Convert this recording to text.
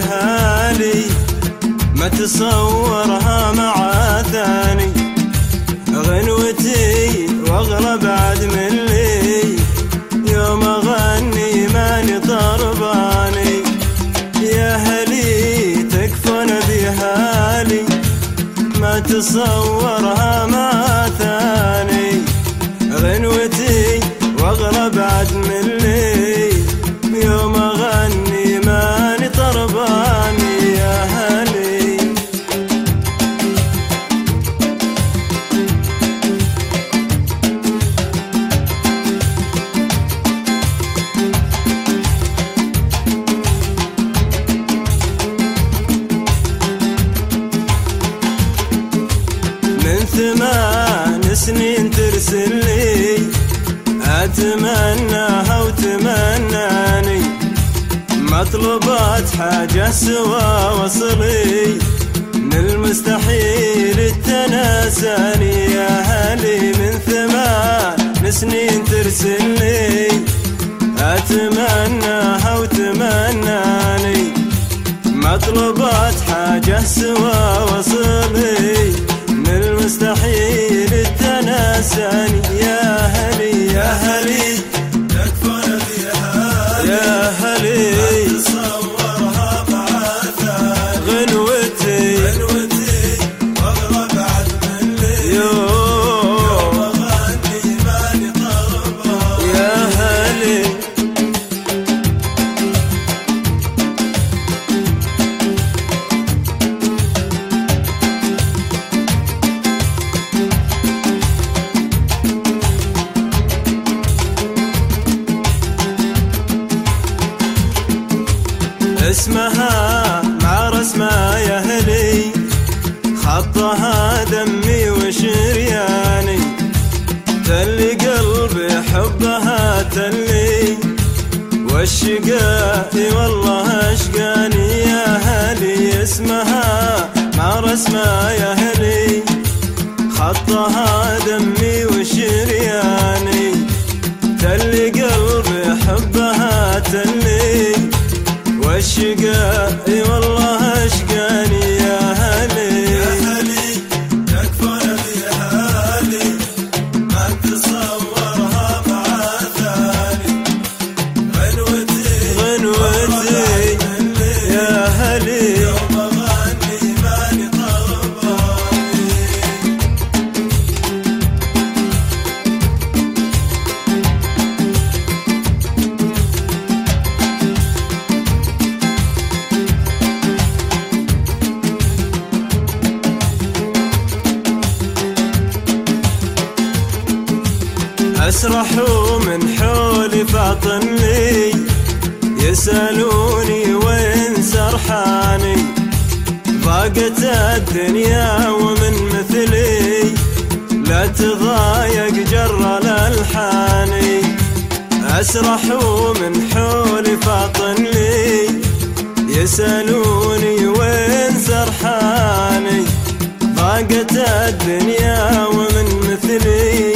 فيها لي ما تصورها مع ثاني، غنوتي واغلى بعد من لي يوم اغني ماني طرباني. يا هلي تكفون بها لي ما تصورها مع ثاني، غنوتي واغلى بعد من لي يوم اغني ماني طرباني. يا هلي من 8 سنين ترسل لي اتمناها وتمناني، ما طلبت حاجه سوى وصلي من المستحيل التناساني. يا هلي من 8 سنين ترسل لي اتمناها وتمناني، ما طلبت حاجه سوى وصلي من المستحيل التناساني. يا هلي يا هلي تكفون بها، يا هلي ما تصورها مع ثاني، غنوتي واغلى بعد من لي يوم اغني ماني طرباني. يا هلي اسمها مع رسمها يا هلي، خطها دمي وشرياني، تلي قلبي حبها تلي والشقاي والله اشقاني. يا هلي اسمها مع رسمها يا هلي، خطها دمي وشرياني، تلي قلبي حبها تلي والشقاي والله اشقاني. يا هلي يا هلي تكفون بها لي ما تصورها مع ثاني، غنوتي يا هلي يوم اغني ماني طرباني. أسرحوا من حولي فاطني يسألوني وين سرحاني، ضاقت الدنيا ومن مثلي لا تضايق جر الألحاني. أسرحوا من حولي فاطني يسألوني وين سرحاني، ضاقت الدنيا ومن مثلي